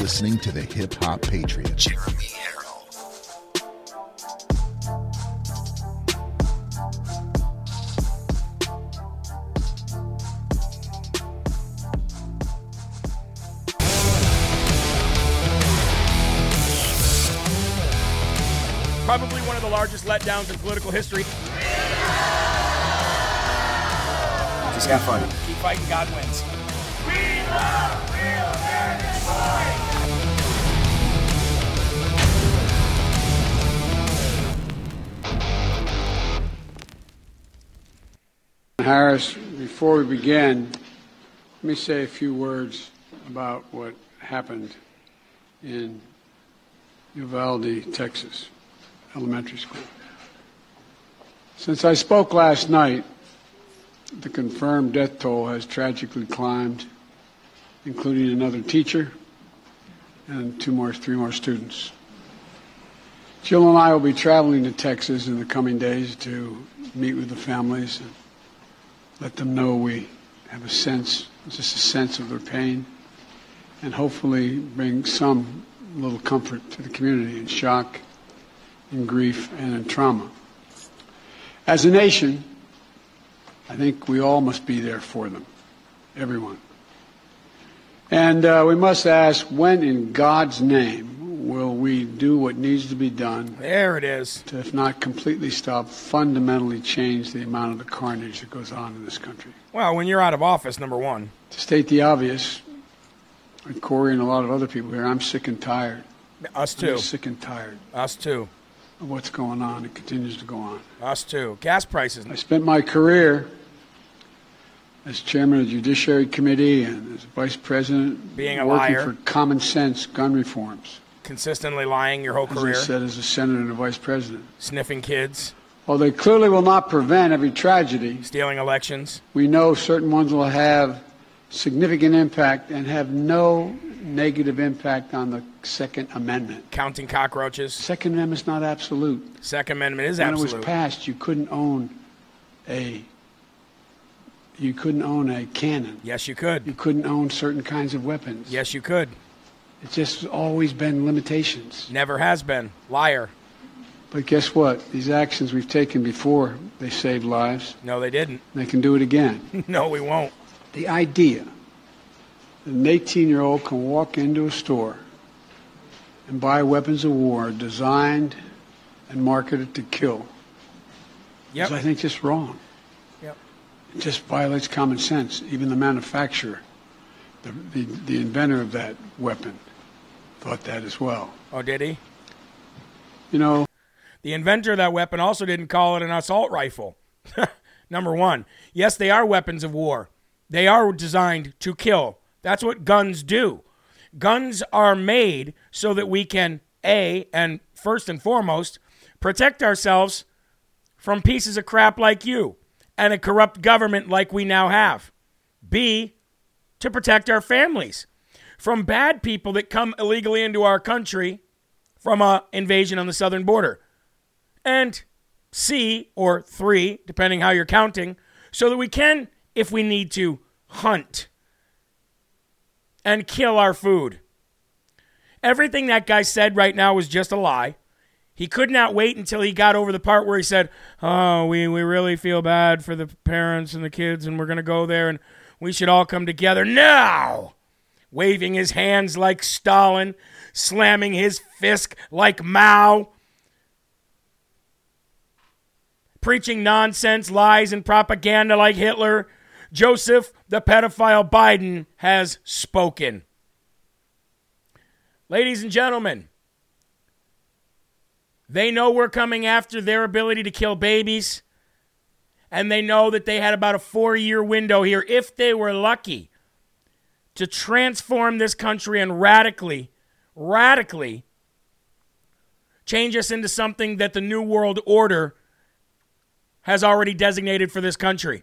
Listening to the Hip Hop Patriot, Jeremy Harrell. Probably one of the largest letdowns in political history. Just have fun. Keep fighting, God wins. We love real American boys. Harris, before we begin, let me say a few words about what happened in Uvalde, Texas, elementary school. Since I spoke last night, the confirmed death toll has tragically climbed, including another teacher and three more students. Jill and I will be traveling to Texas in the coming days to meet with the families and let them know we have a sense of their pain, and hopefully bring some little comfort to the community in shock, in grief, and in trauma. As a nation, I think we all must be there for them, everyone. And we must ask, when in God's name will we do what needs to be done? There it is. To, if not completely stop, fundamentally change the amount of the carnage that goes on in this country. Well, when you're out of office, number one. To state the obvious, and Corey and a lot of other people here, I'm sick and tired. Us too. I'm sick and tired. Us too. Of what's going on. It continues to go on. Us too. Gas prices. I spent my career as chairman of the Judiciary Committee and as vice president, being a liar, working for common sense gun reforms, consistently lying your whole career. As I said, as a senator and a vice president, sniffing kids. While they clearly will not prevent every tragedy, stealing elections, we know certain ones will have significant impact and have no negative impact on the Second Amendment. Counting cockroaches. Second Amendment's not absolute. Second Amendment is absolute. When it was passed, you couldn't own a cannon. Yes, you could. You couldn't own certain kinds of weapons. Yes, you could. It's just always been limitations. Never has been. Liar. But guess what? These actions we've taken before, they saved lives. No, they didn't. They can do it again. No, we won't. The idea that an 18-year-old can walk into a store and buy weapons of war designed and marketed to kill is, I think, just wrong. It just violates common sense. Even the manufacturer, the inventor of that weapon, thought that as well. Oh, did he? You know, the inventor of that weapon also didn't call it an assault rifle. Number one. Yes, they are weapons of war. They are designed to kill. That's what guns do. Guns are made so that we can, first and foremost, protect ourselves from pieces of crap like you. and a corrupt government like we now have. B, to protect our families from bad people that come illegally into our country from an invasion on the southern border. And C, or 3, depending how you're counting, so that we can, if we need to, hunt and kill our food. Everything that guy said right now was just a lie. He could not wait until he got over the part where he said, oh, we really feel bad for the parents and the kids, and we're going to go there, and we should all come together. No! Waving his hands like Stalin, slamming his fist like Mao, preaching nonsense, lies, and propaganda like Hitler. Joseph, the pedophile Biden, has spoken. Ladies and gentlemen, they know we're coming after their ability to kill babies, and they know that they had about a 4-year window here, if they were lucky, to transform this country and radically change us into something that the New World Order has already designated for this country.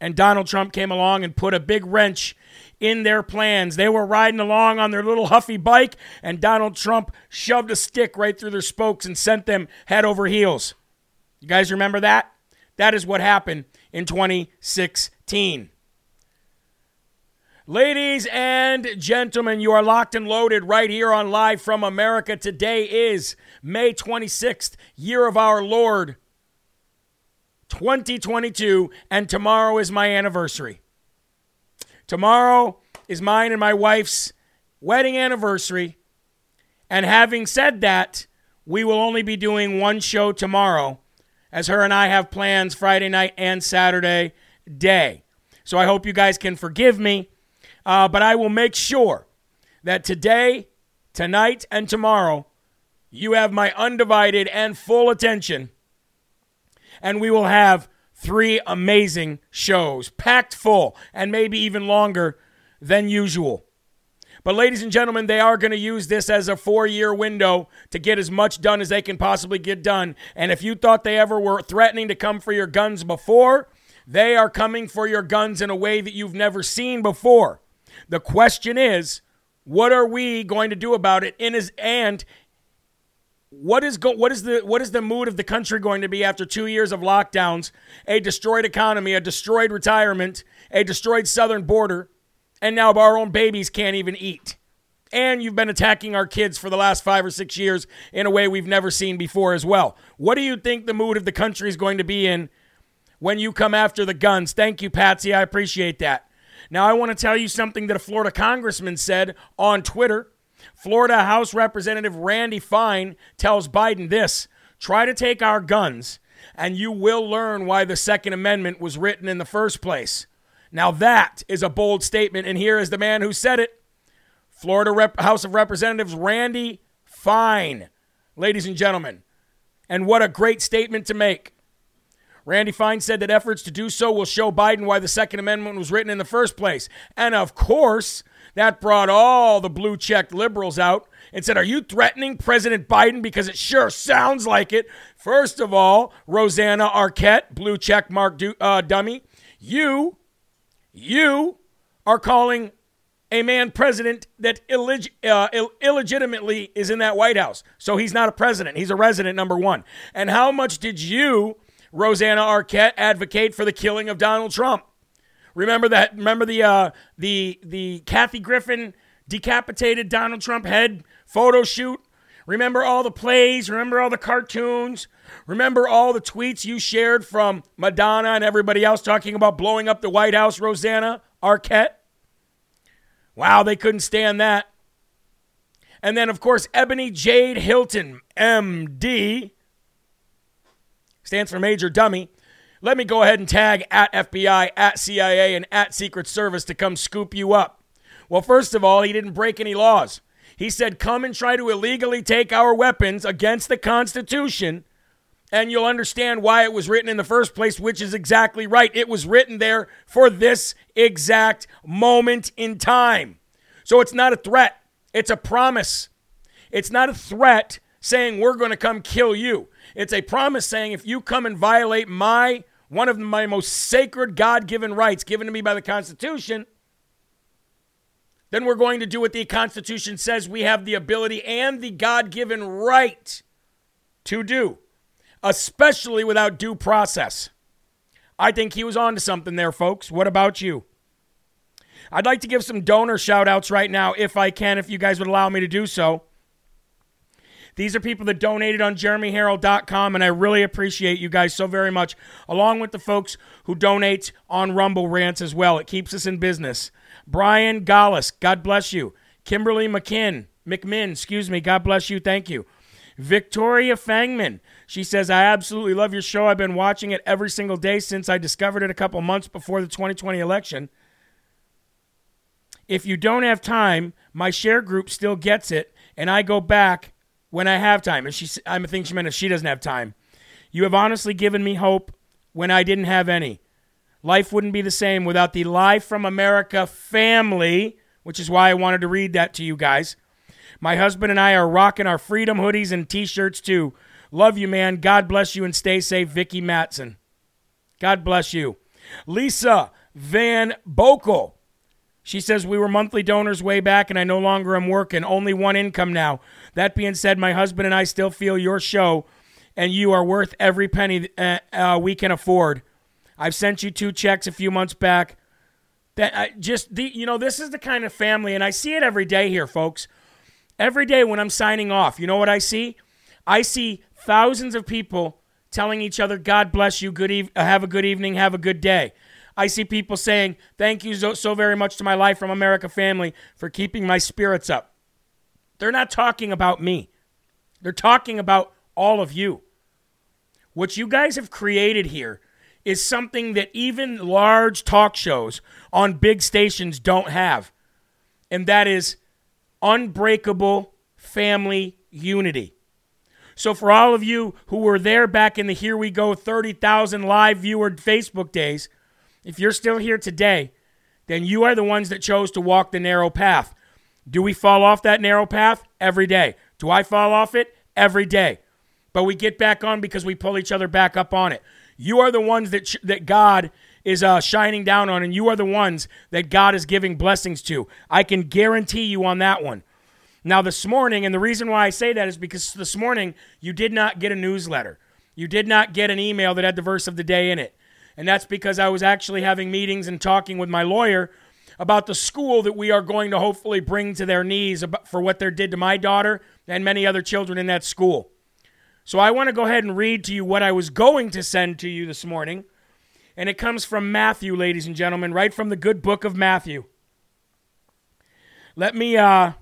And Donald Trump came along and put a big wrench in their plans. They were riding along on their little huffy bike, and Donald Trump shoved a stick right through their spokes and sent them head over heels. You guys remember that? That is what happened in 2016. Ladies and gentlemen, you are locked and loaded right here on Live from America. Today is May 26th, year of our Lord, 2022, and tomorrow is my anniversary. Tomorrow is mine and my wife's wedding anniversary. And having said that, we will only be doing one show tomorrow, as her and I have plans Friday night and Saturday day. So I hope you guys can forgive me, but I will make sure that today, tonight, and tomorrow, you have my undivided and full attention. And we will have 3 amazing shows, packed full, and maybe even longer than usual. But ladies and gentlemen, they are going to use this as a 4-year window to get as much done as they can possibly get done. And if you thought they ever were threatening to come for your guns before, they are coming for your guns in a way that you've never seen before. The question is, what are we going to do about it? What is the mood of the country going to be after 2 years of lockdowns, a destroyed economy, a destroyed retirement, a destroyed southern border, and now our own babies can't even eat? And you've been attacking our kids for the last 5 or 6 years in a way we've never seen before as well. What do you think the mood of the country is going to be in when you come after the guns? Thank you, Patsy. I appreciate that. Now, I want to tell you something that a Florida congressman said on Twitter. Florida House Representative Randy Fine tells Biden this: try to take our guns, and you will learn why the Second Amendment was written in the first place. Now that is a bold statement, and here is the man who said it. Florida House of Representatives Randy Fine, ladies and gentlemen. And what a great statement to make. Randy Fine said that efforts to do so will show Biden why the Second Amendment was written in the first place. And of course, that brought all the blue-checked liberals out and said, are you threatening President Biden? Because it sure sounds like it. First of all, Rosanna Arquette, blue check mark dummy, you are calling a man president that illegitimately is in that White House. So he's not a president. He's a resident, number one. And how much did you, Rosanna Arquette, advocate for the killing of Donald Trump? Remember that? Remember the Kathy Griffin decapitated Donald Trump head photo shoot? Remember all the plays? Remember all the cartoons? Remember all the tweets you shared from Madonna and everybody else talking about blowing up the White House, Rosanna Arquette? Wow, they couldn't stand that. And then, of course, Ebony Jade Hilton, M.D., stands for Major Dummy. Let me go ahead and tag at FBI, at CIA, and at Secret Service to come scoop you up. Well, first of all, he didn't break any laws. He said, come and try to illegally take our weapons against the Constitution, and you'll understand why it was written in the first place, which is exactly right. It was written there for this exact moment in time. So it's not a threat. It's a promise. It's not a threat saying we're going to come kill you. It's a promise saying if you come and violate my one of my most sacred God-given rights given to me by the Constitution, then we're going to do what the Constitution says we have the ability and the God-given right to do, especially without due process. I think he was on to something there, folks. What about you? I'd like to give some donor shout-outs right now, if I can, if you guys would allow me to do so. These are people that donated on JeremyHerrell.com, and I really appreciate you guys so very much, along with the folks who donate on Rumble Rants as well. It keeps us in business. Brian Gallis, God bless you. Kimberly McMinn, God bless you, thank you. Victoria Fangman, she says, I absolutely love your show. I've been watching it every single day since I discovered it a couple months before the 2020 election. If you don't have time, my share group still gets it, and I go back when I have time. And I think she meant if she doesn't have time. You have honestly given me hope when I didn't have any. Life wouldn't be the same without the Live from America family, which is why I wanted to read that to you guys. My husband and I are rocking our freedom hoodies and T-shirts too. Love you, man. God bless you and stay safe, Vicky Matson. God bless you. Lisa Van Bokel. She says, we were monthly donors way back, and I no longer am working. Only one income now. That being said, my husband and I still feel your show, and you are worth every penny we can afford. I've sent you 2 checks a few months back. This is the kind of family, and I see it every day here, folks. Every day when I'm signing off, you know what I see? I see thousands of people telling each other, God bless you, have a good evening, have a good day. I see people saying, thank you so very much to my Live from America family for keeping my spirits up. They're not talking about me. They're talking about all of you. What you guys have created here is something that even large talk shows on big stations don't have, and that is unbreakable family unity. So for all of you who were there back in the Here We Go 30,000 live viewer Facebook days, if you're still here today, then you are the ones that chose to walk the narrow path. Do we fall off that narrow path? Every day. Do I fall off it? Every day. But we get back on because we pull each other back up on it. You are the ones that God is shining down on, and you are the ones that God is giving blessings to. I can guarantee you on that one. Now this morning, and the reason why I say that is because this morning you did not get a newsletter. You did not get an email that had the verse of the day in it. And that's because I was actually having meetings and talking with my lawyer about the school that we are going to hopefully bring to their knees for what they did to my daughter and many other children in that school. So I want to go ahead and read to you what I was going to send to you this morning. And it comes from Matthew, ladies and gentlemen, right from the good book of Matthew. Let me, Let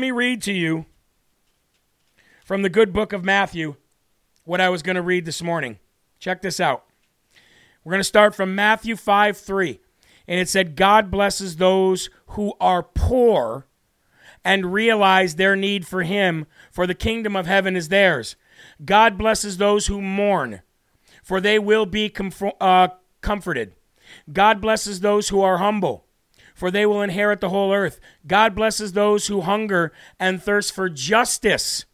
me read to you from the good book of Matthew, what I was going to read this morning. Check this out. We're going to start from Matthew 5:3. And it said, God blesses those who are poor and realize their need for him, for the kingdom of heaven is theirs. God blesses those who mourn, for they will be comforted. God blesses those who are humble, for they will inherit the whole earth. God blesses those who hunger and thirst for justice,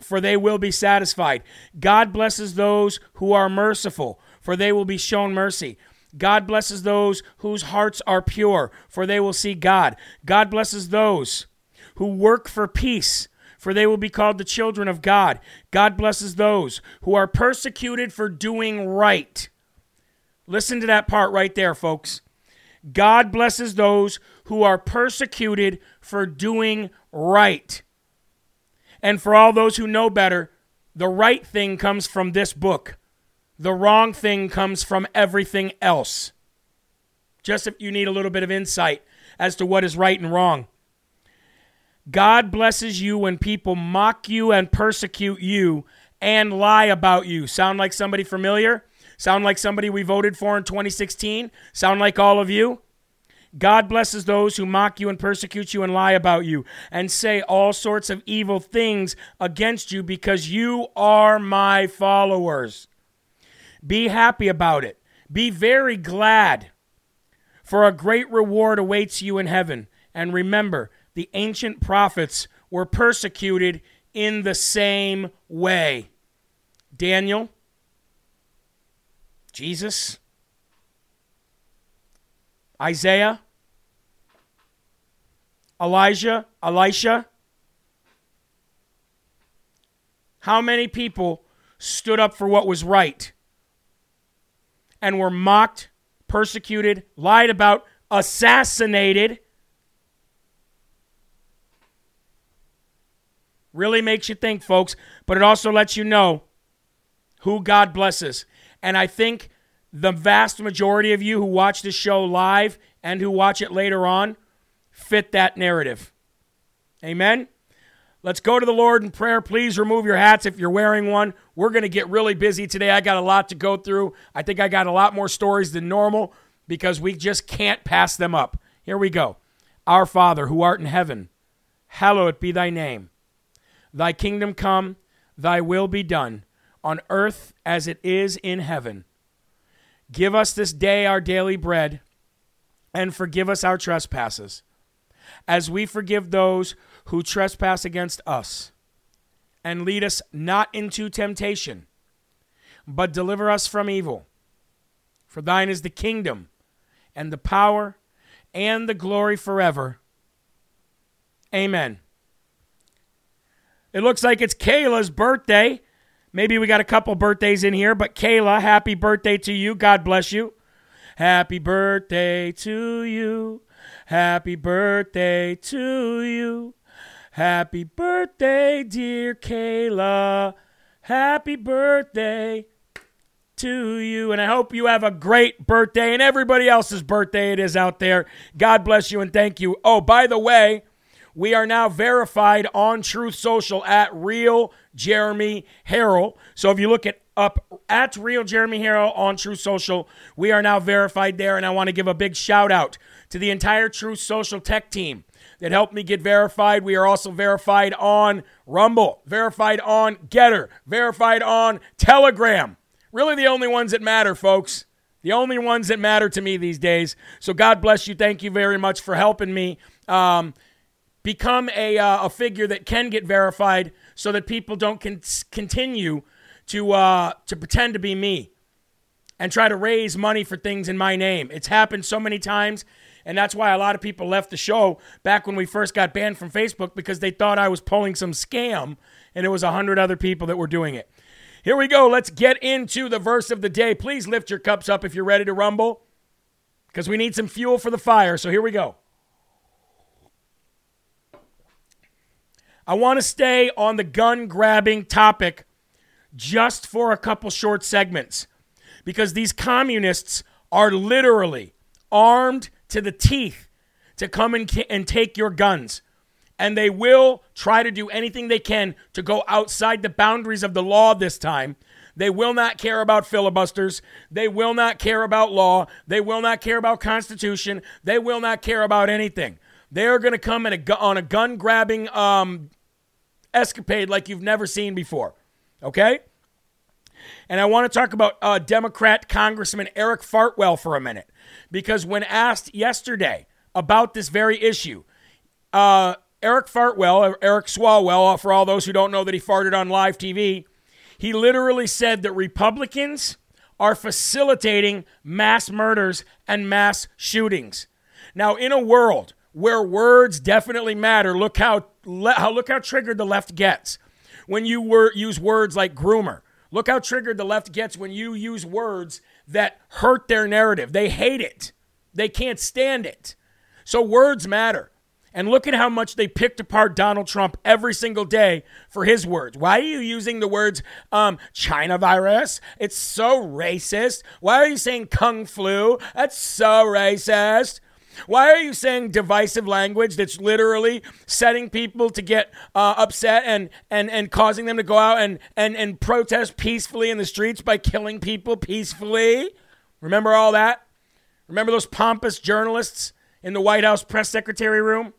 for they will be satisfied. God blesses those who are merciful, for they will be shown mercy. God blesses those whose hearts are pure, for they will see God. God blesses those who work for peace, for they will be called the children of God. God blesses those who are persecuted for doing right. Listen to that part right there, folks. God blesses those who are persecuted for doing right. And for all those who know better, the right thing comes from this book. The wrong thing comes from everything else. Just if you need a little bit of insight as to what is right and wrong. God blesses you when people mock you and persecute you and lie about you. Sound like somebody familiar? Sound like somebody we voted for in 2016? Sound like all of you? God blesses those who mock you and persecute you and lie about you and say all sorts of evil things against you because you are my followers. Be happy about it. Be very glad, for a great reward awaits you in heaven. And remember, the ancient prophets were persecuted in the same way. Daniel, Jesus, Isaiah, Elijah, Elisha. How many people stood up for what was right and were mocked, persecuted, lied about, assassinated? Really makes you think, folks, but it also lets you know who God blesses. And I think the vast majority of you who watch this show live and who watch it later on fit that narrative. Amen? Let's go to the Lord in prayer. Please remove your hats if you're wearing one. We're going to get really busy today. I got a lot to go through. I think I got a lot more stories than normal because we just can't pass them up. Here we go. Our Father, who art in heaven, hallowed be thy name. Thy kingdom come, thy will be done, on earth as it is in heaven. Give us this day our daily bread, and forgive us our trespasses, as we forgive those who trespass against us. And lead us not into temptation, but deliver us from evil. For thine is the kingdom, and the power, and the glory forever. Amen. It looks like it's Kayla's birthday. Maybe we got a couple birthdays in here, but Kayla, happy birthday to you. God bless you. Happy birthday to you. Happy birthday to you. Happy birthday, dear Kayla. Happy birthday to you. And I hope you have a great birthday and everybody else's birthday it is out there. God bless you and thank you. Oh, by the way, we are now verified on Truth Social at Real Jeremy Harrell. So if you look it up at Real Jeremy Harrell on Truth Social, we are now verified there. And I want to give a big shout out to the entire Truth Social tech team that helped me get verified. We are also verified on Rumble, verified on Getter, verified on Telegram. Really the only ones that matter, folks. The only ones that matter to me these days. So God bless you. Thank you very much for helping me become a figure that can get verified so that people don't continue to pretend to be me and try to raise money for things in my name. It's happened so many times, and that's why a lot of people left the show back when we first got banned from Facebook because they thought I was pulling some scam, and it was 100 other people that were doing it. Here we go. Let's get into the verse of the day. Please lift your cups up if you're ready to rumble because we need some fuel for the fire, so here we go. I want to stay on the gun-grabbing topic just for a couple short segments because these communists are literally armed to the teeth to come and take your guns. And they will try to do anything they can to go outside the boundaries of the law this time. They will not care about filibusters. They will not care about law. They will not care about Constitution. They will not care about anything. They are going to come on a gun-grabbing escapade like you've never seen before, okay? And I want to talk about Democrat Congressman Eric Swalwell for a minute because when asked yesterday about this very issue, Eric Swalwell, for all those who don't know that he farted on live TV, he literally said that Republicans are facilitating mass murders and mass shootings. Now, in a world where words definitely matter, look how triggered the left gets when you use words like groomer. Look how triggered the left gets when you use words that hurt their narrative. They hate it. They can't stand it. So words matter. And look at how much they picked apart Donald Trump every single day for his words. Why are you using the words China virus? It's so racist. Why are you saying kung flu? That's so racist. Why are you saying divisive language that's literally setting people to get upset and causing them to go out and protest peacefully in the streets by killing people peacefully? Remember all that? Remember those pompous journalists in the White House press secretary room?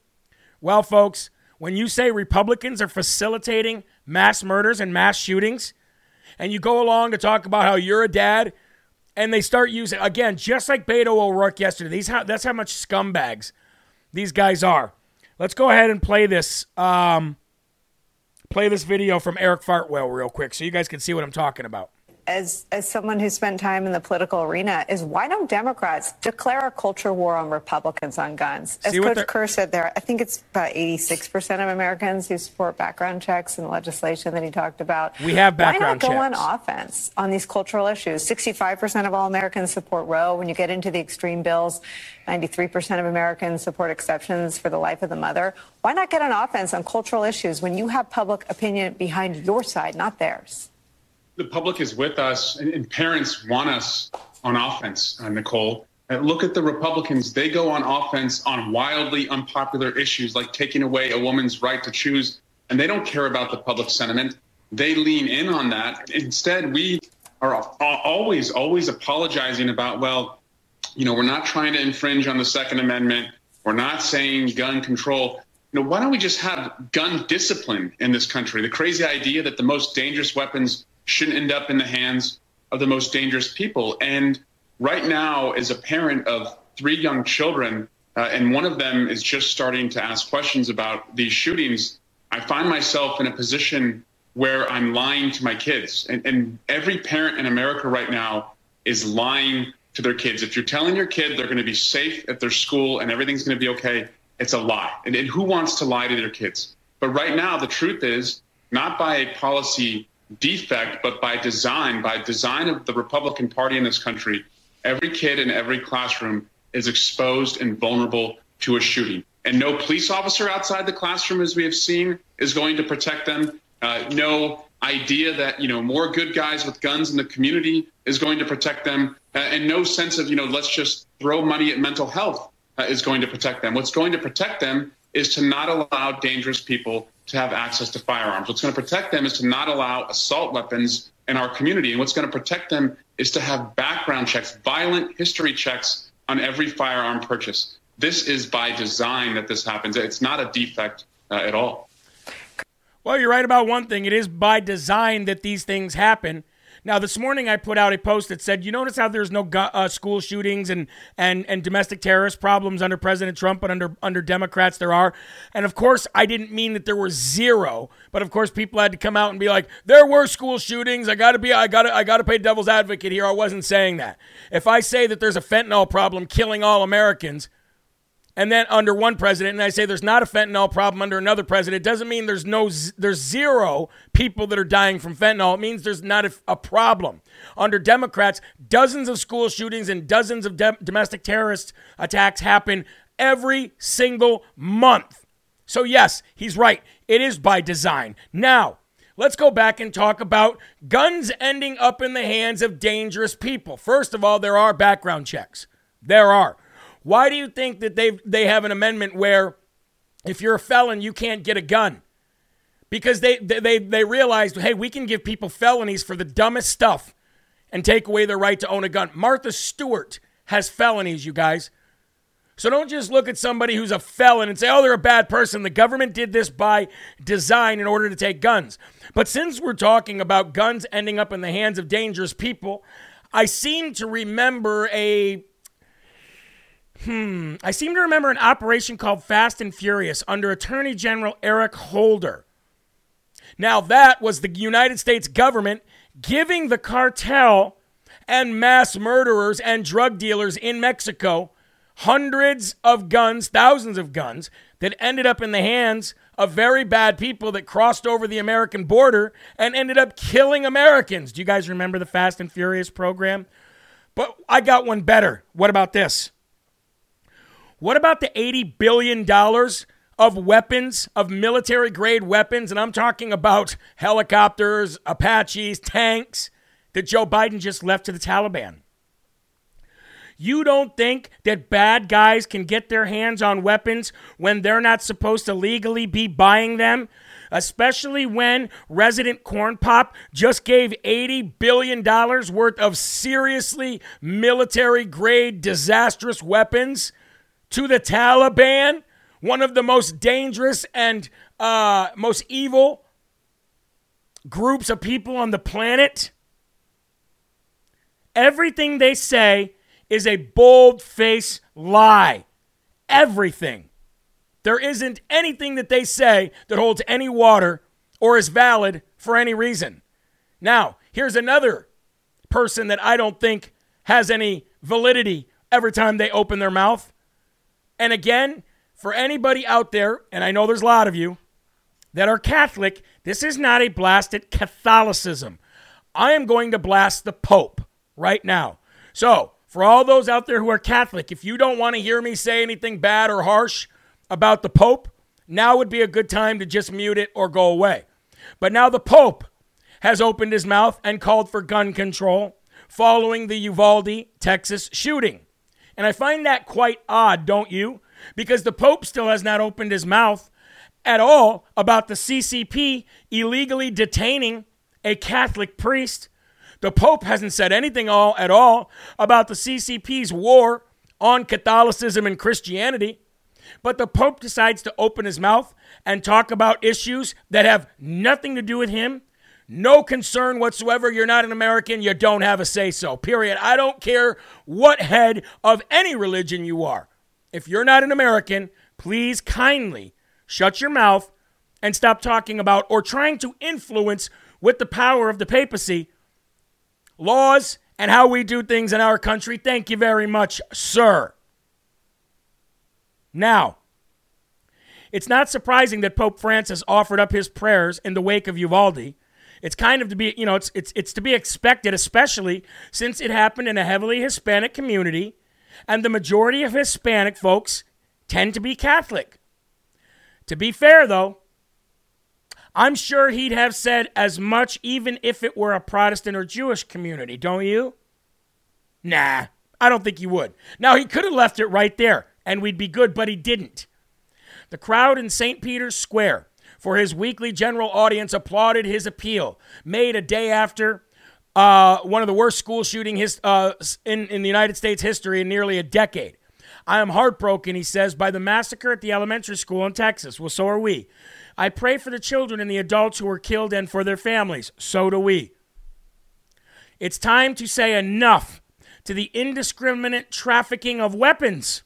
Well, folks, when you say Republicans are facilitating mass murders and mass shootings, and you go along to talk about how you're a dad, and they start using, again, just like Beto O'Rourke yesterday. That's how much scumbags these guys are. Let's go ahead and play this play this video from Eric Fartwell real quick so you guys can see what I'm talking about. As someone who spent time in the political arena, is why don't Democrats declare a culture war on Republicans on guns? As Coach Kerr said there, I think it's about 86% of Americans who support background checks and legislation that he talked about. We have background checks. Why not go on offense on these cultural issues? 65% of all Americans support Roe. When you get into the extreme bills, 93% of Americans support exceptions for the life of the mother. Why not get on offense on cultural issues when you have public opinion behind your side, not theirs? The public is with us, and parents want us on offense, Nicole. And look at the Republicans. They go on offense on wildly unpopular issues like taking away a woman's right to choose, and they don't care about the public sentiment. They lean in on that. Instead, we are always, always apologizing about, well, you know, we're not trying to infringe on the Second Amendment. We're not saying gun control. You know, why don't we just have gun discipline in this country? The crazy idea that the most dangerous weapons shouldn't end up in the hands of the most dangerous people. And right now, as a parent of three young children, and one of them is just starting to ask questions about these shootings, I find myself in a position where I'm lying to my kids. And every parent in America right now is lying to their kids. If you're telling your kid they're going to be safe at their school and everything's going to be okay, it's a lie. And who wants to lie to their kids? But right now, the truth is, not by a policy defect, but by design of the Republican Party in this country, every kid in every classroom is exposed and vulnerable to a shooting. And no police officer outside the classroom, as we have seen, is going to protect them. No idea that, you know, more good guys with guns in the community is going to protect them. And no sense of, you know, let's just throw money at mental health is going to protect them. What's going to protect them is to not allow dangerous people to have access to firearms. What's going to protect them is to not allow assault weapons in our community. And what's going to protect them is to have background checks, violent history checks on every firearm purchase. This is by design that this happens. It's not a defect at all. Well, you're right about one thing. It is by design that these things happen. Now, this morning I put out a post that said, you notice how there's no school shootings and domestic terrorist problems under President Trump, but under Democrats there are. And, of course, I didn't mean that there were zero. But, of course, people had to come out and be like, there were school shootings. I got to play devil's advocate here. I wasn't saying that. If I say that there's a fentanyl problem killing all Americans and then under one president, and I say there's not a fentanyl problem under another president, it doesn't mean there's zero people that are dying from fentanyl. It means there's not a problem. Under Democrats, dozens of school shootings and dozens of domestic terrorist attacks happen every single month. So, yes, he's right. It is by design. Now, let's go back and talk about guns ending up in the hands of dangerous people. First of all, there are background checks. There are. Why do you think that they have an amendment where if you're a felon, you can't get a gun? Because they realized, hey, we can give people felonies for the dumbest stuff and take away their right to own a gun. Martha Stewart has felonies, you guys. So don't just look at somebody who's a felon and say, oh, they're a bad person. The government did this by design in order to take guns. But since we're talking about guns ending up in the hands of dangerous people, I seem to remember an operation called Fast and Furious under Attorney General Eric Holder. Now, that was the United States government giving the cartel and mass murderers and drug dealers in Mexico hundreds of guns, thousands of guns, that ended up in the hands of very bad people that crossed over the American border and ended up killing Americans. Do you guys remember the Fast and Furious program? But I got one better. What about this? What about the $80 billion of weapons, of military-grade weapons, and I'm talking about helicopters, Apaches, tanks, that Joe Biden just left to the Taliban? You don't think that bad guys can get their hands on weapons when they're not supposed to legally be buying them? Especially when Resident Corn Pop just gave $80 billion worth of seriously military-grade disastrous weapons to the Taliban, one of the most dangerous and most evil groups of people on the planet. Everything they say is a bold-faced lie. Everything. There isn't anything that they say that holds any water or is valid for any reason. Now, here's another person that I don't think has any validity every time they open their mouth. And again, for anybody out there, and I know there's a lot of you, that are Catholic, this is not a blast at Catholicism. I am going to blast the Pope right now. So, for all those out there who are Catholic, if you don't want to hear me say anything bad or harsh about the Pope, now would be a good time to just mute it or go away. But now the Pope has opened his mouth and called for gun control following the Uvalde, Texas shooting. And I find that quite odd, don't you? Because the Pope still has not opened his mouth at all about the CCP illegally detaining a Catholic priest. The Pope hasn't said anything at all about the CCP's war on Catholicism and Christianity. But the Pope decides to open his mouth and talk about issues that have nothing to do with him. No concern whatsoever. You're not an American. You don't have a say-so, period. I don't care what head of any religion you are. If you're not an American, please kindly shut your mouth and stop talking about or trying to influence with the power of the papacy laws and how we do things in our country. Thank you very much, sir. Now, it's not surprising that Pope Francis offered up his prayers in the wake of Uvalde. It's kind of to be, it's to be expected, especially since it happened in a heavily Hispanic community, and the majority of Hispanic folks tend to be Catholic. To be fair, though, I'm sure he'd have said as much even if it were a Protestant or Jewish community, don't you? Nah, I don't think he would. Now, he could have left it right there, and we'd be good, but he didn't. The crowd in St. Peter's Square for his weekly general audience applauded his appeal, made a day after one of the worst school shooting in the United States history in nearly a decade. I am heartbroken, he says, by the massacre at the elementary school in Texas. Well, so are we. I pray for the children and the adults who were killed and for their families. So do we. It's time to say enough to the indiscriminate trafficking of weapons,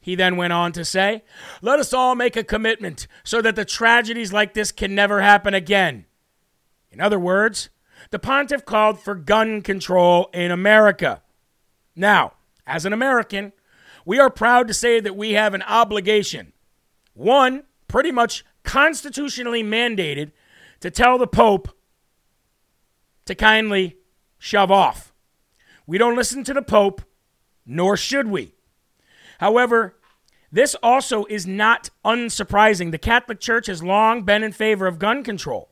he then went on to say. Let us all make a commitment so that the tragedies like this can never happen again. In other words, the pontiff called for gun control in America. Now, as an American, we are proud to say that we have an obligation, one, pretty much constitutionally mandated, to tell the Pope to kindly shove off. We don't listen to the Pope, nor should we. However, this also is not unsurprising. The Catholic Church has long been in favor of gun control.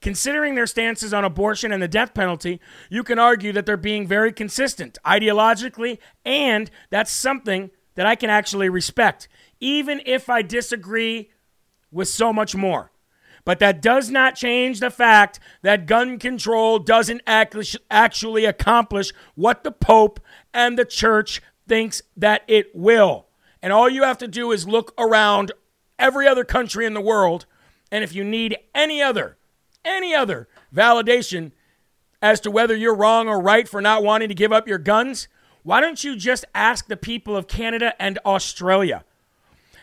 Considering their stances on abortion and the death penalty, you can argue that they're being very consistent ideologically, and that's something that I can actually respect, even if I disagree with so much more. But that does not change the fact that gun control doesn't actually accomplish what the Pope and the Church thinks that it will. And all you have to do is look around every other country in the world, and if you need any other validation as to whether you're wrong or right for not wanting to give up your guns, why don't you just ask the people of Canada and Australia?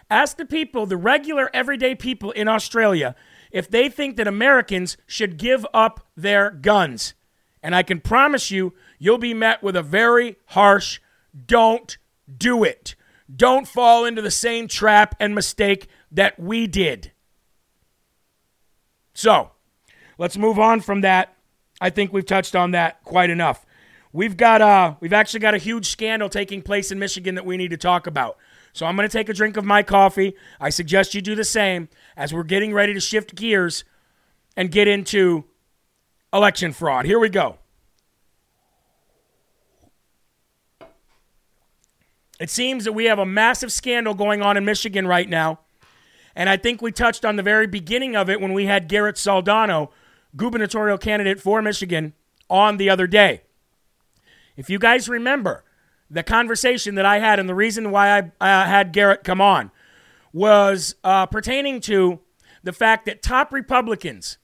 Ask the people, the regular everyday people in Australia, if they think that Americans should give up their guns. And I can promise you, you'll be met with a very harsh, don't do it. Don't fall into the same trap and mistake that we did. So, let's move on from that. I think we've touched on that quite enough. We've actually got a huge scandal taking place in Michigan that we need to talk about. So I'm going to take a drink of my coffee. I suggest you do the same as we're getting ready to shift gears and get into election fraud. Here we go. It seems that we have a massive scandal going on in Michigan right now. And I think we touched on the very beginning of it when we had Garrett Saldano, gubernatorial candidate for Michigan, on the other day. If you guys remember, the conversation that I had and the reason why I had Garrett come on was pertaining to the fact that top Republicans,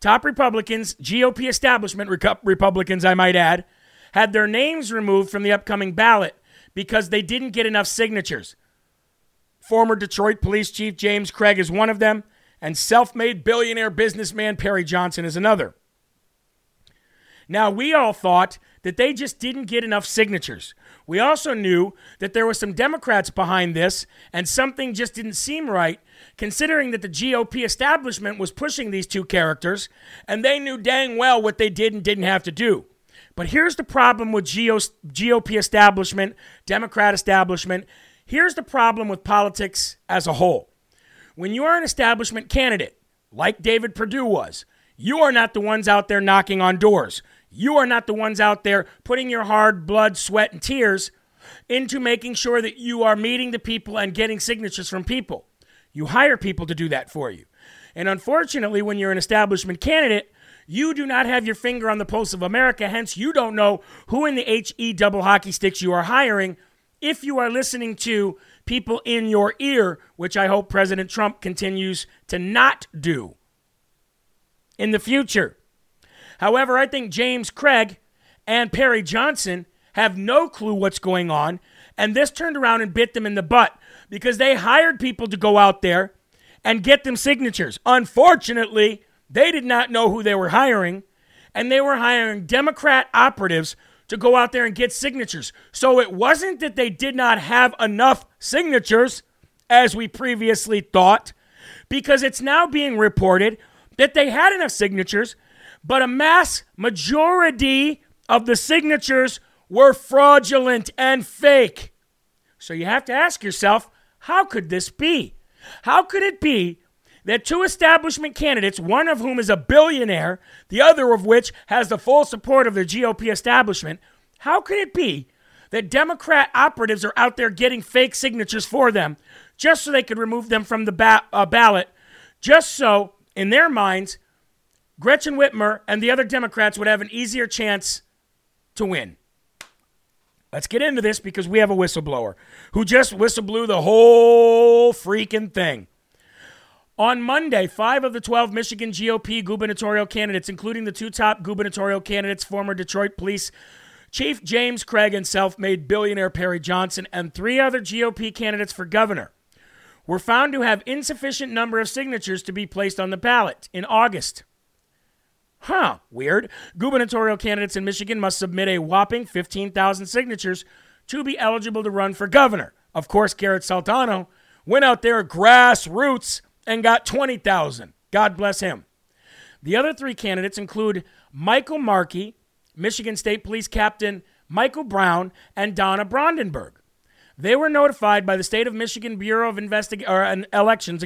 GOP establishment Republicans, I might add, had their names removed from the upcoming ballot because they didn't get enough signatures. Former Detroit Police Chief James Craig is one of them, and self-made billionaire businessman Perry Johnson is another. Now, we all thought that they just didn't get enough signatures. We also knew that there were some Democrats behind this, and something just didn't seem right, considering that the GOP establishment was pushing these two characters, and they knew dang well what they did and didn't have to do. But here's the problem with GOP establishment, Democrat establishment. Here's the problem with politics as a whole. When you are an establishment candidate, like David Perdue was, you are not the ones out there knocking on doors. You are not the ones out there putting your hard blood, sweat, and tears into making sure that you are meeting the people and getting signatures from people. You hire people to do that for you. And unfortunately, when you're an establishment candidate, you do not have your finger on the pulse of America. Hence, you don't know who in the H-E double hockey sticks you are hiring if you are listening to people in your ear, which I hope President Trump continues to not do in the future. However, I think James Craig and Perry Johnson have no clue what's going on, and this turned around and bit them in the butt because they hired people to go out there and get them signatures. Unfortunately, they did not know who they were hiring, and they were hiring Democrat operatives to go out there and get signatures. So it wasn't that they did not have enough signatures, as we previously thought, because it's now being reported that they had enough signatures, but a mass majority of the signatures were fraudulent and fake. So you have to ask yourself, how could this be? How could it be that two establishment candidates, one of whom is a billionaire, the other of which has the full support of the GOP establishment, how could it be that Democrat operatives are out there getting fake signatures for them just so they could remove them from the ballot, just so, in their minds, Gretchen Whitmer and the other Democrats would have an easier chance to win? Let's get into this because we have a whistleblower who just whistleblew the whole freaking thing. On Monday, 5 of the 12 Michigan GOP gubernatorial candidates, including the two top gubernatorial candidates, former Detroit Police Chief James Craig and self-made billionaire Perry Johnson, and 3 other GOP candidates for governor, were found to have insufficient number of signatures to be placed on the ballot in August. Huh, weird. Gubernatorial candidates in Michigan must submit a whopping 15,000 signatures to be eligible to run for governor. Of course, Garrett Saldano went out there grassroots and got 20,000. God bless him. The other 3 candidates include Michael Markey, Michigan State Police Captain Michael Brown, and Donna Brandenburg. They were notified by the State of Michigan Bureau of Elections,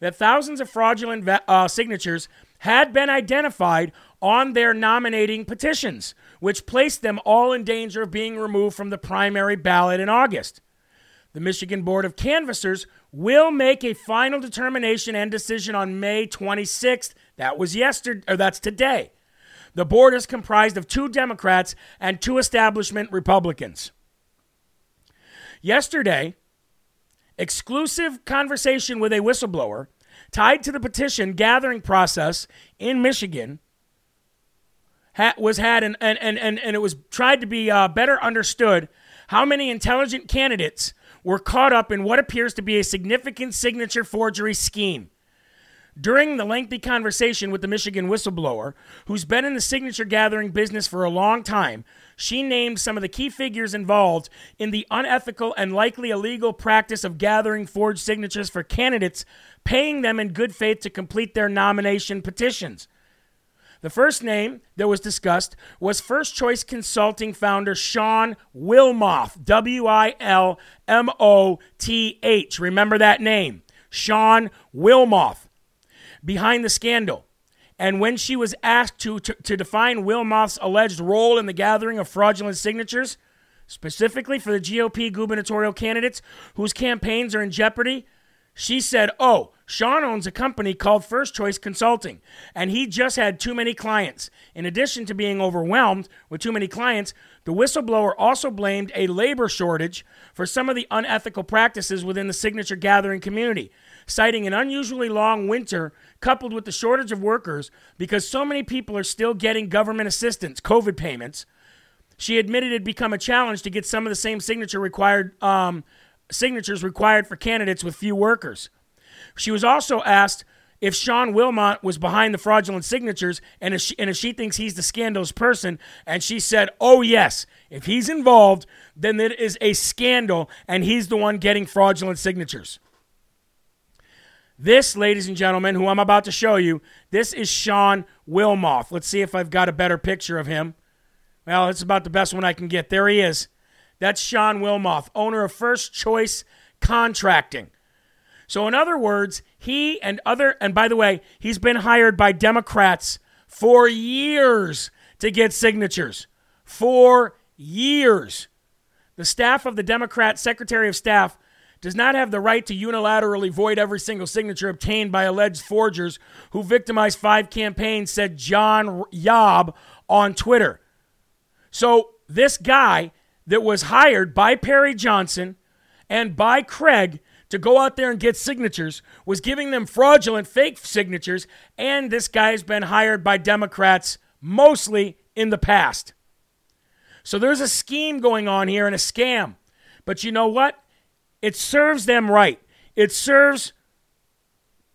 that thousands of fraudulent signatures had been identified on their nominating petitions, which placed them all in danger of being removed from the primary ballot in August. The Michigan Board of Canvassers will make a final determination and decision on May 26th. That was yesterday, or that's today. The board is comprised of 2 Democrats and 2 establishment Republicans. Yesterday, exclusive conversation with a whistleblower tied to the petition gathering process in Michigan was had, and it was tried to be better understood how many intelligent candidates were caught up in what appears to be a significant signature forgery scheme. During the lengthy conversation with the Michigan whistleblower, who's been in the signature gathering business for a long time, she named some of the key figures involved in the unethical and likely illegal practice of gathering forged signatures for candidates, paying them in good faith to complete their nomination petitions. The first name that was discussed was First Choice Consulting founder Sean Wilmoth, Wilmoth. Remember that name, Sean Wilmoth, behind the scandal. And when she was asked to define Wilmoth's alleged role in the gathering of fraudulent signatures, specifically for the GOP gubernatorial candidates whose campaigns are in jeopardy, she said, Sean owns a company called First Choice Consulting, and he just had too many clients. In addition to being overwhelmed with too many clients, the whistleblower also blamed a labor shortage for some of the unethical practices within the signature gathering community, citing an unusually long winter coupled with the shortage of workers because so many people are still getting government assistance, COVID payments. She admitted it had become a challenge to get some of the same signatures required for candidates with few workers. She was also asked if Sean Wilmoth was behind the fraudulent signatures and if she thinks he's the scandalous person, and she said, oh, yes. If he's involved, then it is a scandal, and he's the one getting fraudulent signatures. This, ladies and gentlemen, who I'm about to show you, this is Sean Wilmoth. Let's see if I've got a better picture of him. Well, it's about the best one I can get. There he is. That's Sean Wilmoth, owner of First Choice Consulting. So in other words, he and other, and by the way, he's been hired by Democrats for years to get signatures. For years. The staff of the Democrat Secretary of Staff does not have the right to unilaterally void every single signature obtained by alleged forgers who victimized 5 campaigns, said John Yob on Twitter. So this guy that was hired by Perry Johnson and by Craig to go out there and get signatures was giving them fraudulent fake signatures, and this guy's been hired by Democrats mostly in the past. So there's a scheme going on here and a scam. But you know what? It serves them right. It serves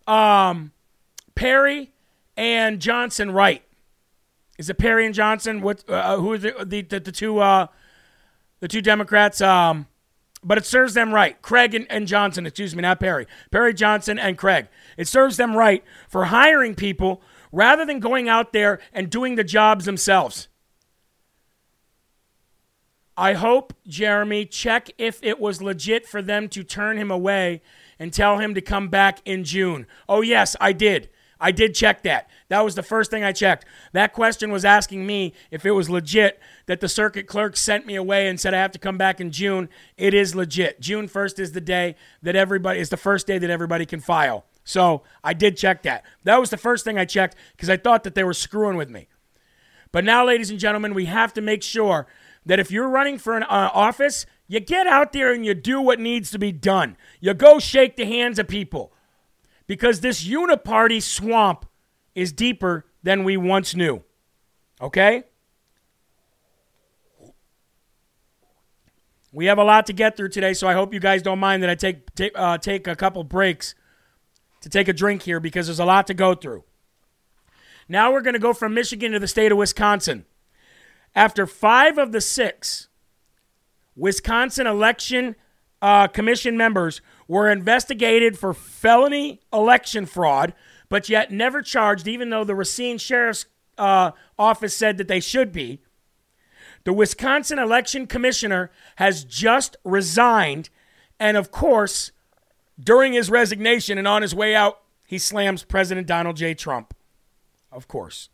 Perry and Johnson right. Is it Perry and Johnson? What? Who are the two Democrats? But it serves them right. Craig and Johnson, excuse me, not Perry. Perry, Johnson, and Craig. It serves them right for hiring people rather than going out there and doing the jobs themselves. I hope, Jeremy, check if it was legit for them to turn him away and tell him to come back in June. Oh, yes, I did. I did check that. That was the first thing I checked. That question was asking me if it was legit that the circuit clerk sent me away and said I have to come back in June. It is legit. June 1st is the day that everybody is the first day that everybody can file. So I did check that. That was the first thing I checked because I thought that they were screwing with me. But now, ladies and gentlemen, we have to make sure that if you're running for an office, you get out there and you do what needs to be done. You go shake the hands of people. Because this uniparty swamp is deeper than we once knew. Okay? We have a lot to get through today, so I hope you guys don't mind that I take a couple breaks to take a drink here because there's a lot to go through. Now we're going to go from Michigan to the state of Wisconsin. After 5 of the 6 Wisconsin election commission members were investigated for felony election fraud, but yet never charged, even though the Racine Sheriff's Office said that they should be. The Wisconsin Election Commissioner has just resigned, and of course, during his resignation and on his way out, he slams President Donald J. Trump. Of course.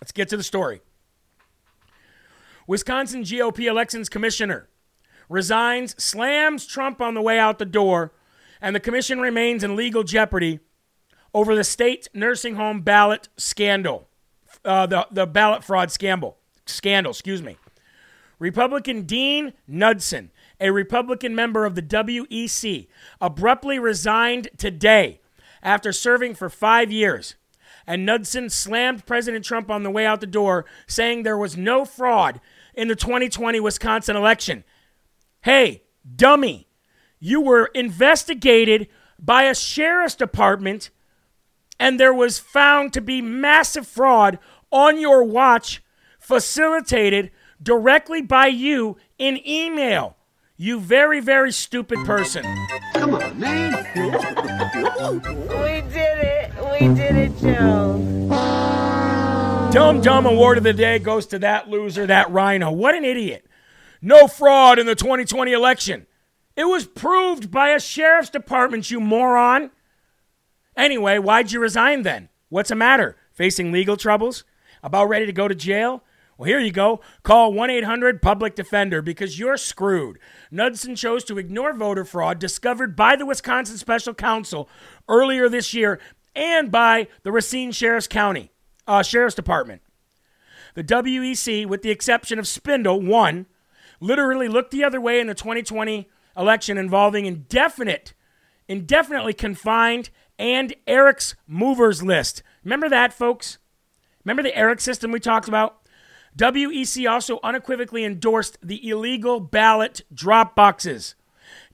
Let's get to the story. Wisconsin GOP Elections Commissioner resigns, slams Trump on the way out the door, and the commission remains in legal jeopardy over the state nursing home ballot scandal, the ballot fraud scandal, excuse me. Republican Dean Knudsen, a Republican member of the WEC, abruptly resigned today after serving for 5 years. And Knudsen slammed President Trump on the way out the door, saying there was no fraud in the 2020 Wisconsin election. Hey, dummy, you were investigated by a sheriff's department and there was found to be massive fraud on your watch facilitated directly by you in email. You very, very stupid person. Come on, man. We did it. We did it, Joe. Dumb award of the day goes to that loser, that rhino. What an idiot. No fraud in the 2020 election. It was proved by a sheriff's department, you moron. Anyway, why'd you resign then? What's the matter? Facing legal troubles? About ready to go to jail? Well, here you go. Call 1-800-PUBLIC-DEFENDER because you're screwed. Knudsen chose to ignore voter fraud discovered by the Wisconsin Special Counsel earlier this year and by the Racine Sheriff's Department. The WEC, with the exception of Spindle, won. Literally looked the other way in the 2020 election involving indefinitely confined and Eric's movers list. Remember that, folks? Remember the Eric system we talked about? WEC also unequivocally endorsed the illegal ballot drop boxes.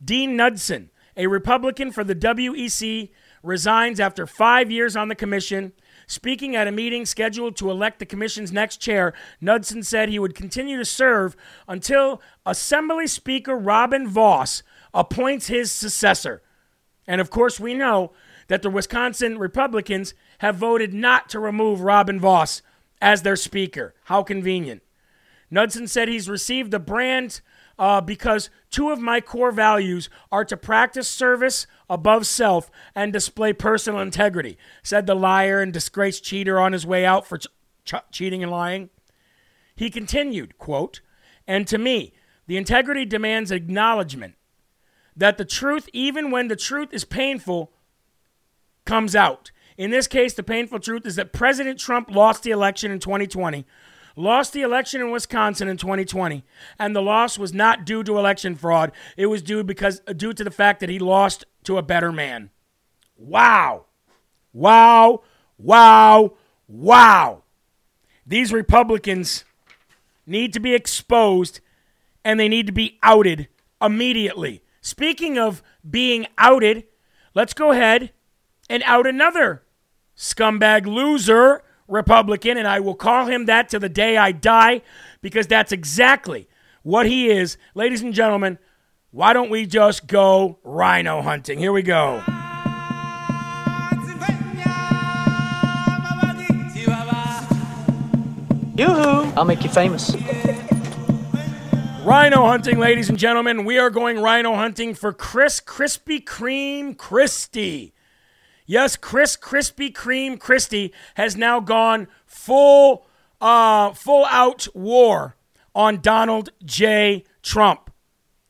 Dean Knudsen, a Republican for the WEC, resigns after 5 years on the commission. Speaking at a meeting scheduled to elect the commission's next chair, Knudsen said he would continue to serve until Assembly Speaker Robin Voss appoints his successor. And of course, we know that the Wisconsin Republicans have voted not to remove Robin Voss as their speaker. How convenient. Knudsen said he's received the brand because two of my core values are to practice service above self and display personal integrity, said the liar and disgraced cheater on his way out for cheating and lying. He continued, quote, "And to me, the integrity demands acknowledgement that the truth, even when the truth is painful, comes out. In this case, the painful truth is that President Trump lost the election in 2020, lost the election in Wisconsin in 2020, and the loss was not due to election fraud. It was due to the fact that he lost to a better man." Wow. Wow. Wow. Wow. These Republicans need to be exposed, and they need to be outed immediately. Speaking of being outed, let's go ahead and out another scumbag loser Republican, and I will call him that to the day I die, because that's exactly what he is. Ladies and gentlemen, why don't we just go rhino hunting? Here we go. Yoo-hoo. I'll make you famous. Rhino hunting, ladies and gentlemen. We are going rhino hunting for Chris Krispy Kreme Christie. Yes, Chris Krispy Kreme Christie has now gone full out war on Donald J. Trump.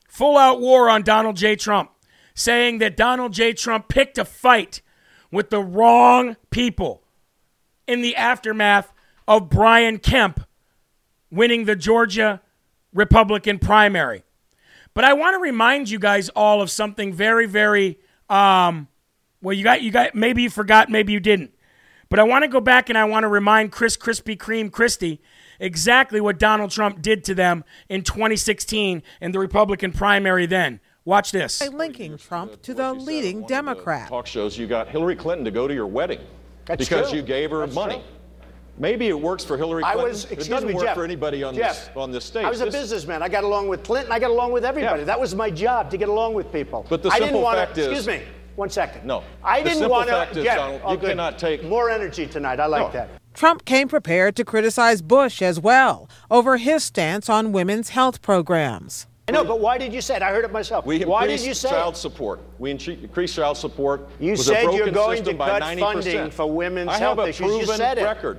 Full out war on Donald J. Trump, saying that Donald J. Trump picked a fight with the wrong people in the aftermath of Brian Kemp winning the Georgia Republican primary. But I want to remind you guys all of something very, very well, you got. Maybe you forgot, maybe you didn't. But I want to go back and I want to remind Chris Krispy Kreme Christie exactly what Donald Trump did to them in 2016 in the Republican primary then. Watch this. Linking Trump to the leading Democrat. Talk shows, you got Hillary Clinton to go to your wedding because you gave her money. Maybe it works for Hillary Clinton. It doesn't work for anybody on this stage. I was a businessman. I got along with Clinton. I got along with everybody. Yeah. That was my job, to get along with people. But the simple fact is... Excuse me. One second. No. I didn't want to get Donald, you good. Cannot take more energy tonight. I like that. Trump came prepared to criticize Bush as well over his stance on women's health programs. I know, but why did you say it? I heard it myself. Why did you say child support. We increased child support. You said you're going to cut funding for women's health issues. You said it. I have a proven record.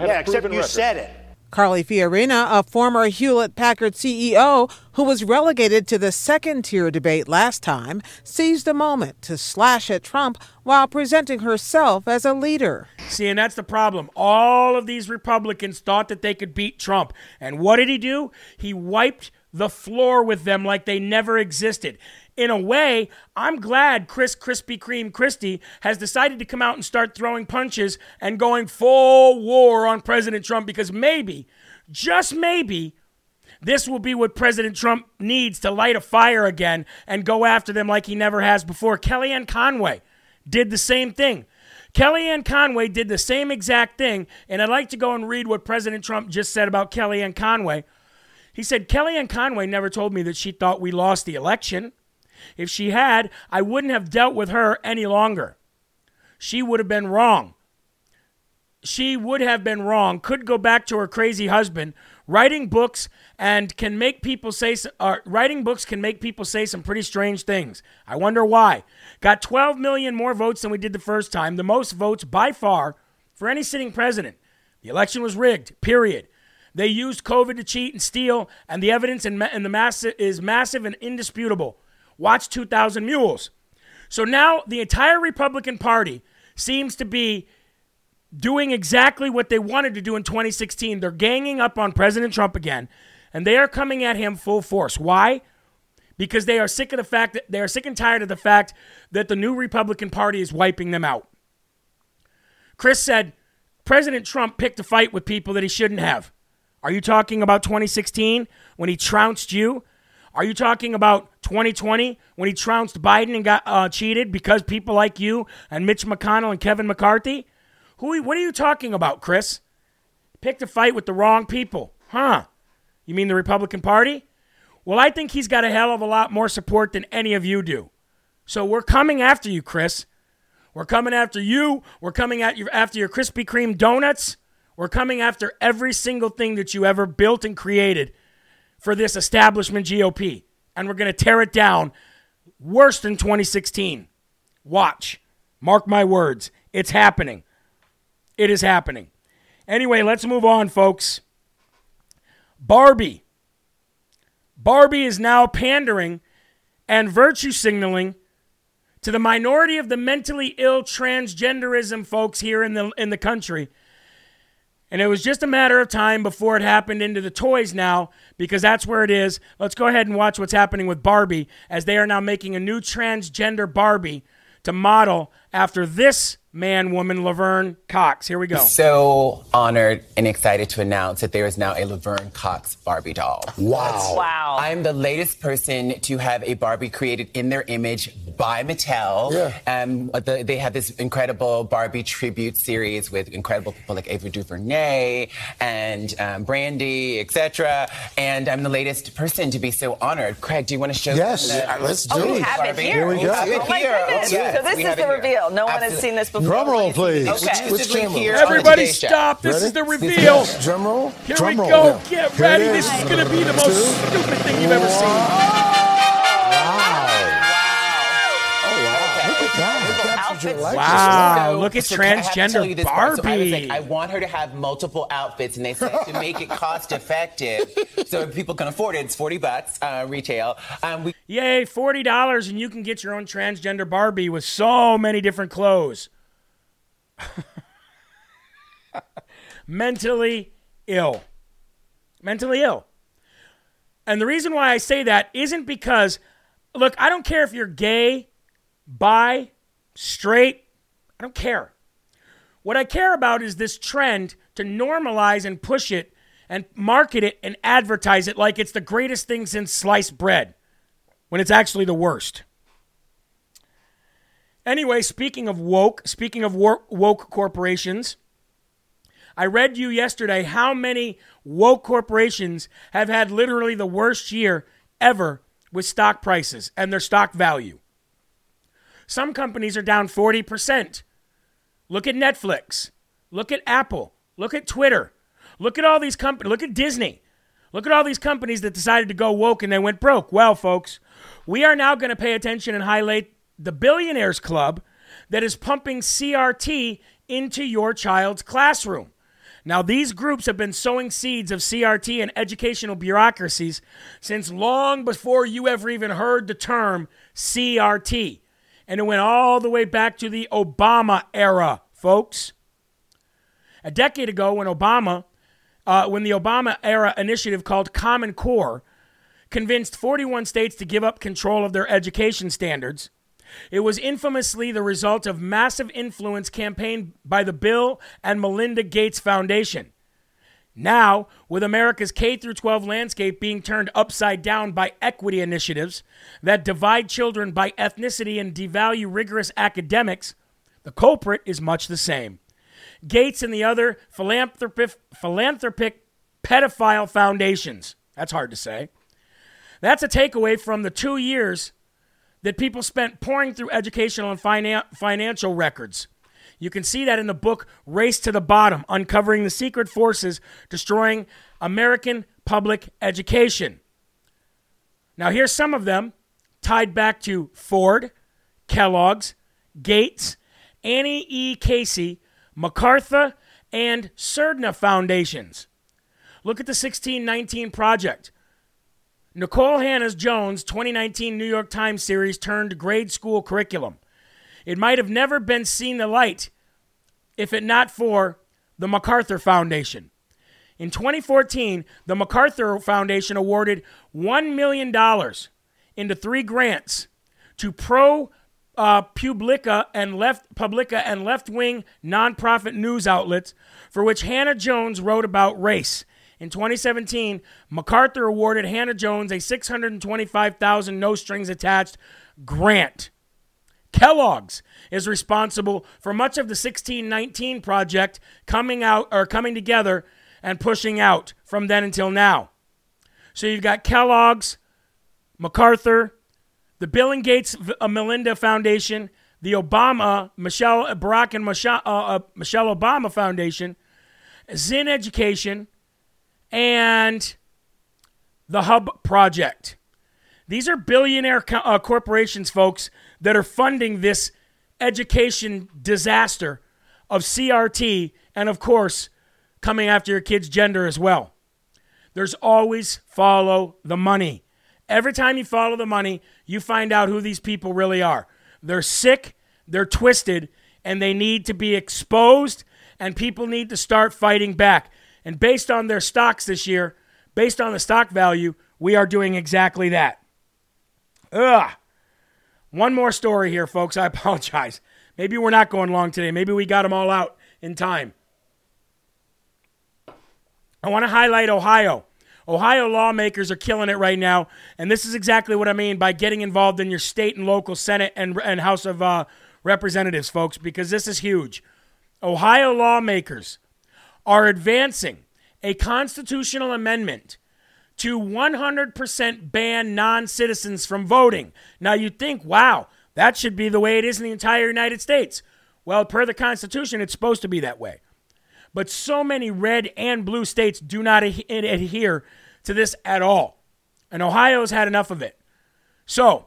Yeah, except you said it. Carly Fiorina, a former Hewlett-Packard CEO who was relegated to the second-tier debate last time, seized the moment to slash at Trump while presenting herself as a leader. See, and that's the problem. All of these Republicans thought that they could beat Trump. And what did he do? He wiped the floor with them like they never existed. In a way, I'm glad Chris Krispy Kreme Christie has decided to come out and start throwing punches and going full war on President Trump, because maybe, just maybe, this will be what President Trump needs to light a fire again and go after them like he never has before. Kellyanne Conway did the same thing. Kellyanne Conway did the same exact thing, and I'd like to go and read what President Trump just said about Kellyanne Conway. He said, "Kellyanne Conway never told me that she thought we lost the election. If she had, I wouldn't have dealt with her any longer. She would have been wrong. She would have been wrong, could go back to her crazy husband. Writing books can make people say some pretty strange things. I wonder why. Got 12 million more votes than we did the first time, the most votes by far for any sitting president. The election was rigged, period. They used COVID to cheat and steal, and the evidence is massive and indisputable. Watch 2,000 Mules." So now the entire Republican Party seems to be doing exactly what they wanted to do in 2016. They're ganging up on President Trump again, and they are coming at him full force. Why? Because they are sick and tired of the fact that the new Republican Party is wiping them out. Chris said, "President Trump picked a fight with people that he shouldn't have." Are you talking about 2016 when he trounced you? Are you talking about 2020 when he trounced Biden and got cheated because people like you and Mitch McConnell and Kevin McCarthy? What are you talking about, Chris? Picked a fight with the wrong people. Huh? You mean the Republican Party? Well, I think he's got a hell of a lot more support than any of you do. So we're coming after you, Chris. We're coming after you. We're coming after your Krispy Kreme donuts. We're coming after every single thing that you ever built and created for this establishment GOP. And we're going to tear it down worse than 2016. Watch. Mark my words. It's happening. It is happening. Anyway, let's move on, folks. Barbie. Barbie is now pandering and virtue signaling to the minority of the mentally ill transgenderism folks here in the country. And it was just a matter of time before it happened into the toys now, because that's where it is. Let's go ahead and watch what's happening with Barbie, as they are now making a new transgender Barbie to model after this man-woman, Laverne Cox. Here we go. So honored and excited to announce that there is now a Laverne Cox Barbie doll. Wow. Wow. I'm the latest person to have a Barbie created in their image by Mattel. Yeah. They have this incredible Barbie tribute series with incredible people like Ava DuVernay and Brandy, etc. And I'm the latest person to be so honored. Craig, do you want to show them? Yes, let's do it. We have Barbie. It here. Here we go. Oh my goodness. Okay. So this is the reveal. No one has seen this before. Drum roll, please. Okay. Everybody stop. This is the reveal. Drum roll. Here we go. Get ready. This is going to be the most stupid thing you've ever seen. Wow, look at transgender Barbie. I was like, I want her to have multiple outfits, and they said to make it cost effective so people can afford it, it's $40 retail. Yay, $40, and you can get your own transgender Barbie with so many different clothes. Mentally ill. And the reason why I say that isn't because, look, I don't care if you're gay, bi, straight, I don't care. What I care about is this trend to normalize and push it and market it and advertise it like it's the greatest thing since sliced bread, when it's actually the worst. Anyway, speaking of woke corporations, I read you yesterday how many woke corporations have had literally the worst year ever with stock prices and their stock value. Some companies are down 40%. Look at Netflix. Look at Apple. Look at Twitter. Look at all these companies. Look at Disney. Look at all these companies that decided to go woke and they went broke. Well, folks, we are now going to pay attention and highlight the Billionaires Club that is pumping CRT into your child's classroom. Now, these groups have been sowing seeds of CRT in educational bureaucracies since long before you ever even heard the term CRT. And it went all the way back to the Obama era, folks. A decade ago, when the Obama era initiative called Common Core convinced 41 states to give up control of their education standards, it was infamously the result of massive influence campaign by the Bill and Melinda Gates Foundation. Now, with America's K-12 landscape being turned upside down by equity initiatives that divide children by ethnicity and devalue rigorous academics, the culprit is much the same. Gates and the other philanthropic pedophile foundations. That's hard to say. That's a takeaway from the 2 years that people spent pouring through educational and financial records. You can see that in the book Race to the Bottom, Uncovering the Secret Forces Destroying American Public Education. Now, here's some of them tied back to Ford, Kellogg's, Gates, Annie E. Casey, MacArthur, and Cerdna Foundations. Look at the 1619 Project. Nicole Hannahs-Jones' 2019 New York Times series turned grade school curriculum. It might have never been seen the light if it not for the MacArthur Foundation. In 2014, the MacArthur Foundation awarded $1 million into 3 grants to pro-Publica and left-wing nonprofit news outlets for which Hannah Jones wrote about race, In 2017, MacArthur awarded Hannah Jones a $625,000 no-strings-attached grant. Kellogg's is responsible for much of the 1619 Project coming together and pushing out from then until now. So you've got Kellogg's, MacArthur, the Bill and Gates Melinda Foundation, the Obama, Michelle Obama Foundation, Zinn Education, and the Hub Project. These are billionaire corporations, folks, that are funding this education disaster of CRT and, of course, coming after your kid's gender as well. There's always follow the money. Every time you follow the money, you find out who these people really are. They're sick, they're twisted, and they need to be exposed, and people need to start fighting back. And based on their stocks this year, based on the stock value, we are doing exactly that. Ugh. One more story here, folks. I apologize. Maybe we're not going long today. Maybe we got them all out in time. I want to highlight Ohio. Ohio lawmakers are killing it right now, and this is exactly what I mean by getting involved in your state and local Senate and House of Representatives, folks, because this is huge. Ohio lawmakers are advancing a constitutional amendment to 100% ban non-citizens from voting. Now you'd think, wow, that should be the way it is in the entire United States. Well, per the Constitution, it's supposed to be that way. But so many red and blue states do not adhere to this at all. And Ohio's had enough of it. So,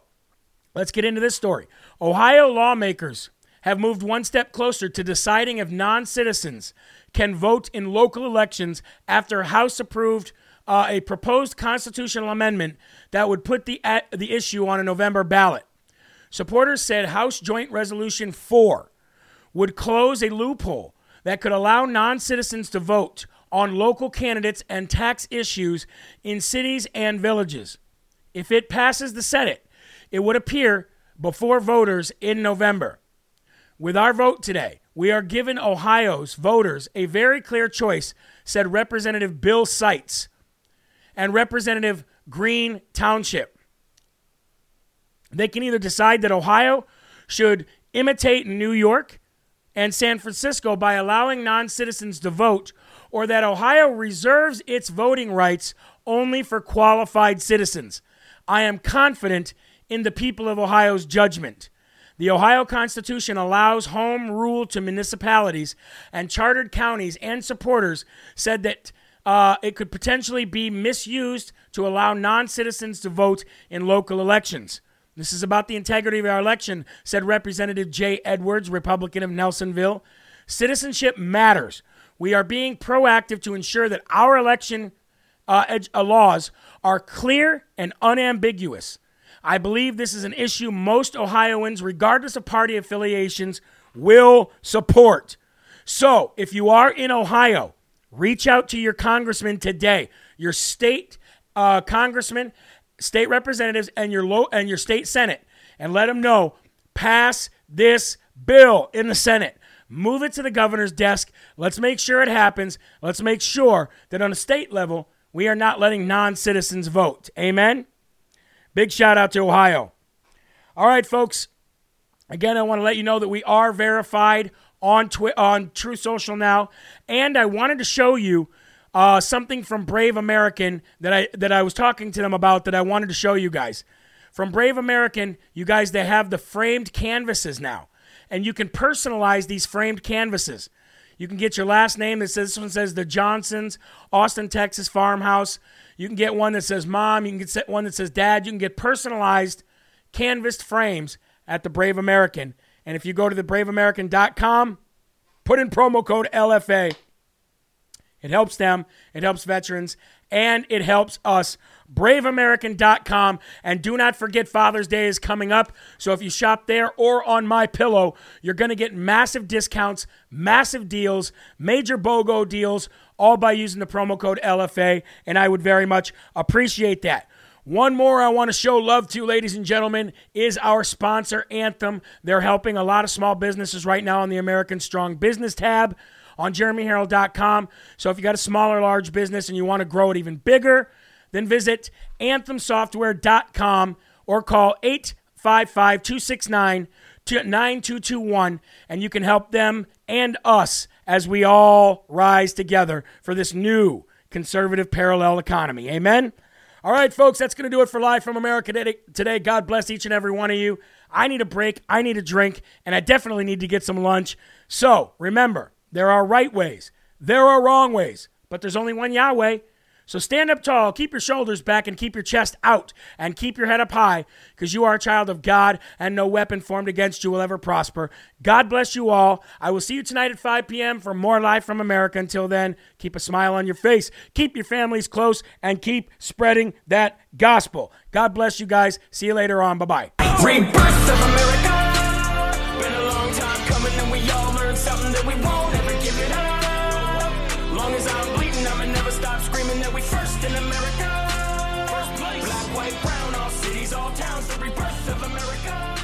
let's get into this story. Ohio lawmakers have moved one step closer to deciding if non-citizens can vote in local elections after House approved a proposed constitutional amendment that would put the issue on a November ballot. Supporters said House Joint Resolution 4 would close a loophole that could allow non-citizens to vote on local candidates and tax issues in cities and villages. If it passes the Senate, it would appear before voters in November. With our vote today, we are giving Ohio's voters a very clear choice, said Representative Bill Seitz and Representative Green Township. They can either decide that Ohio should imitate New York and San Francisco by allowing non-citizens to vote, or that Ohio reserves its voting rights only for qualified citizens. I am confident in the people of Ohio's judgment. The Ohio Constitution allows home rule to municipalities and chartered counties, and supporters said that it could potentially be misused to allow non-citizens to vote in local elections. This is about the integrity of our election, said Representative Jay Edwards, Republican of Nelsonville. Citizenship matters. We are being proactive to ensure that our election laws are clear and unambiguous. I believe this is an issue most Ohioans, regardless of party affiliations, will support. So, if you are in Ohio, reach out to your congressman today, your state congressman, state representatives, and your state senate, and let them know, pass this bill in the Senate. Move it to the governor's desk. Let's make sure it happens. Let's make sure that on a state level, we are not letting non-citizens vote. Amen? Big shout out to Ohio. All right, folks. Again, I want to let you know that we are verified on Truth Social now, and I wanted to show you something from Brave American that I was talking to them about that I wanted to show you guys. From Brave American, you guys, they have the framed canvases now. And you can personalize these framed canvases. You can get your last name that says, this one says the Johnsons, Austin, Texas farmhouse. You can get one that says mom. You can get one that says dad. You can get personalized canvased frames at the Brave American. And if you go to thebraveamerican.com, put in promo code LFA. It helps them, it helps veterans, and it helps us. BraveAmerican.com. And do not forget, Father's Day is coming up. So if you shop there or on MyPillow, you're going to get massive discounts, massive deals, major BOGO deals, all by using the promo code LFA. And I would very much appreciate that. One more I want to show love to, ladies and gentlemen, is our sponsor, Anthem. They're helping a lot of small businesses right now on the American Strong Business tab. on JeremyHerrell.com. So if you got a small or large business and you want to grow it even bigger, then visit anthemsoftware.com or call 855-269-9221, and you can help them and us as we all rise together for this new conservative parallel economy. Amen? All right, folks, that's going to do it for Live from America today. God bless each and every one of you. I need a break, I need a drink, and I definitely need to get some lunch. So remember, there are right ways, there are wrong ways, but there's only one Yahweh. So stand up tall, keep your shoulders back, and keep your chest out, and keep your head up high, because you are a child of God, and no weapon formed against you will ever prosper. God bless you all. I will see you tonight at 5 p.m. for more Live from America. Until then, keep a smile on your face, keep your families close, and keep spreading that gospel. God bless you guys. See you later on. Bye-bye. Rebirth of America. Been a long time coming, and we all learned something that we won't ever give it up. Long as I'm bleeding, I'ma never stop screaming that we first in America. First place. Black, white, brown, all cities, all towns, the rebirth of America.